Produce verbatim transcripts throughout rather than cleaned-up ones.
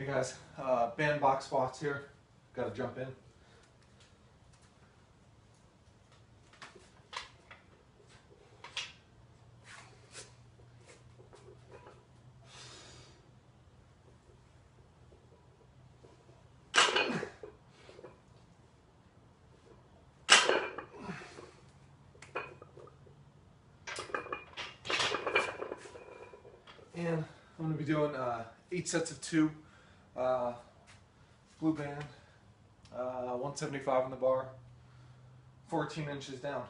You guys, uh, bandbox spots here. Got to jump in. And I'm going to be doing uh, eight sets of two, uh, blue band, uh, one seventy-five on the bar, fourteen inches down.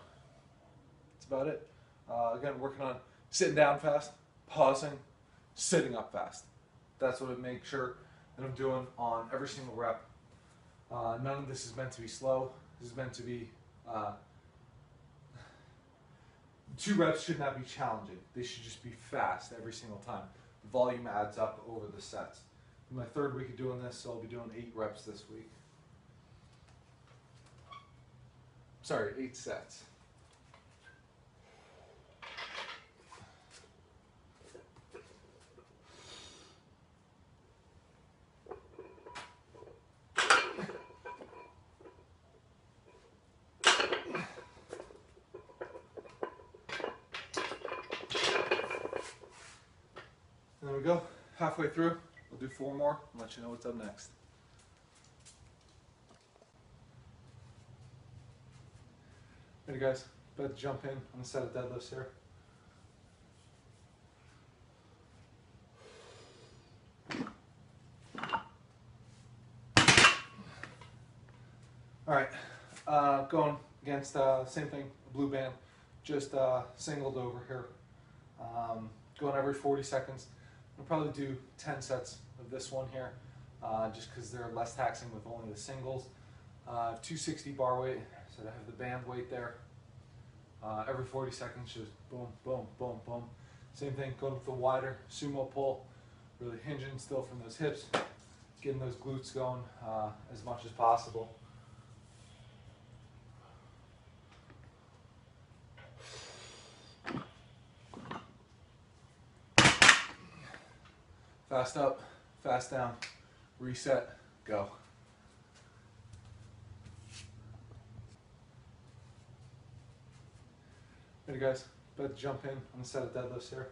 That's about it. Uh, again, working on sitting down fast, pausing, sitting up fast. That's what I make sure that I'm doing on every single rep. Uh, none of this is meant to be slow. This is meant to be, uh, two reps should not be challenging. They should just be fast every single time. The volume adds up over the sets. In my third week of doing this, so I'll be doing eight reps this week. Sorry, eight sets. There we go. Halfway through, we'll do four more and let you know what's up next. Hey guys, about to jump in on a set of deadlifts here. All right, uh, going against the uh, same thing, blue band, just uh, singled over here. Um, going every forty seconds. I'll probably do ten sets of this one here, uh, just because they're less taxing with only the singles. Uh, two sixty bar weight, so I have the band weight there. Uh, every forty seconds, just boom, boom, boom, boom. Same thing, going with the wider sumo pull, really hinging still from those hips, getting those glutes going uh, as much as possible. Fast up, fast down, reset, go. Hey guys, about to jump in on a set of deadlifts here.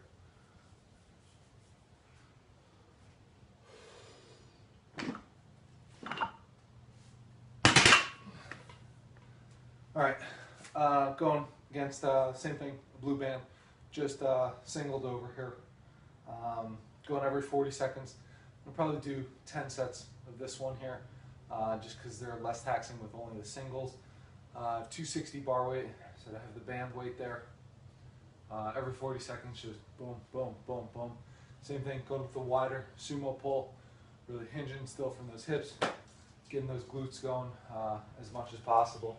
All right, uh, going against the uh, same thing, blue band, just uh, singled over here. Um, Going every forty seconds. I'll probably do ten sets of this one here, uh, just because they're less taxing with only the singles. Uh, two sixty bar weight, so I have the band weight there. Uh, every forty seconds, just boom, boom, boom, boom. Same thing, going with the wider sumo pull, really hinging still from those hips, getting those glutes going uh, as much as possible.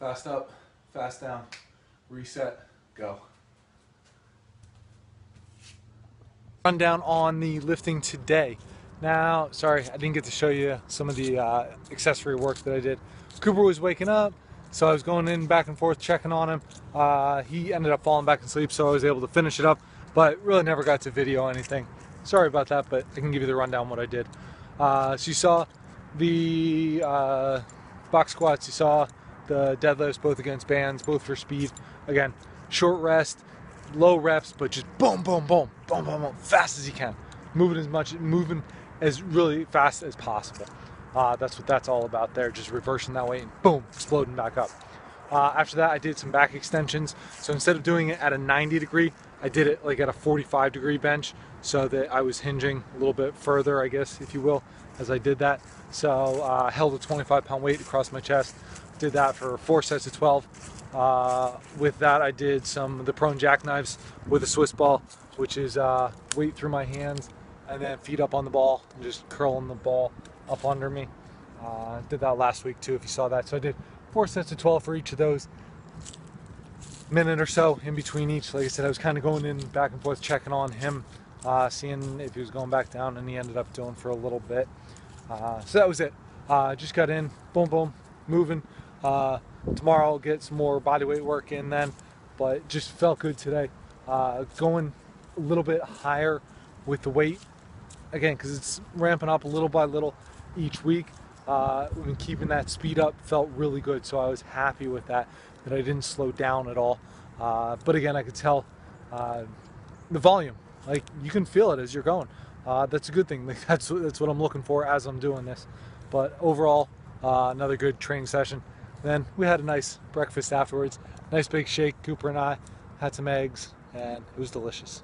Fast up, fast down, reset, go. Rundown on the lifting today. Now, sorry, I didn't get to show you some of the uh, accessory work that I did. Cooper was waking up, so I was going in back and forth, checking on him. Uh, he ended up falling back asleep, so I was able to finish it up, but really never got to video anything. Sorry about that, but I can give you the rundown what I did. Uh, so you saw the uh, box squats, you saw the deadlifts, both against bands, both for speed. Again, short rest, low reps, but just boom, boom, boom, boom, boom, boom, fast as you can. Moving as much, moving as really fast as possible. Uh, that's what that's all about there, just reversing that weight and boom, exploding back up. Uh, after that, I did some back extensions. So instead of doing it at a ninety degree, I did it like at a forty-five degree bench so that I was hinging a little bit further, I guess, if you will, as I did that. So I uh, held a twenty-five pound weight across my chest. Did that for four sets of twelve. Uh, with that, I did some of the prone jackknives with a Swiss ball, which is uh, weight through my hands and then feet up on the ball and just curling the ball up under me. Uh, did that last week too, if you saw that. So I did four sets of twelve for each of those, minute or so in between each. Like I said, I was kind of going in back and forth, checking on him, uh, seeing if he was going back down, and he ended up doing for a little bit. Uh, so that was it. Uh, just got in, boom, boom, moving. Uh, tomorrow I'll get some more bodyweight work in then, but it just felt good today. Uh, going a little bit higher with the weight, again, because it's ramping up little by little each week. Uh, and keeping that speed up felt really good, so I was happy with that, that I didn't slow down at all. Uh, but again, I could tell uh, the volume, like you can feel it as you're going. Uh, that's a good thing. Like, that's, that's what I'm looking for as I'm doing this. But overall, uh, another good training session. Then we had a nice breakfast afterwards, nice big shake. Cooper and I had some eggs, and it was delicious.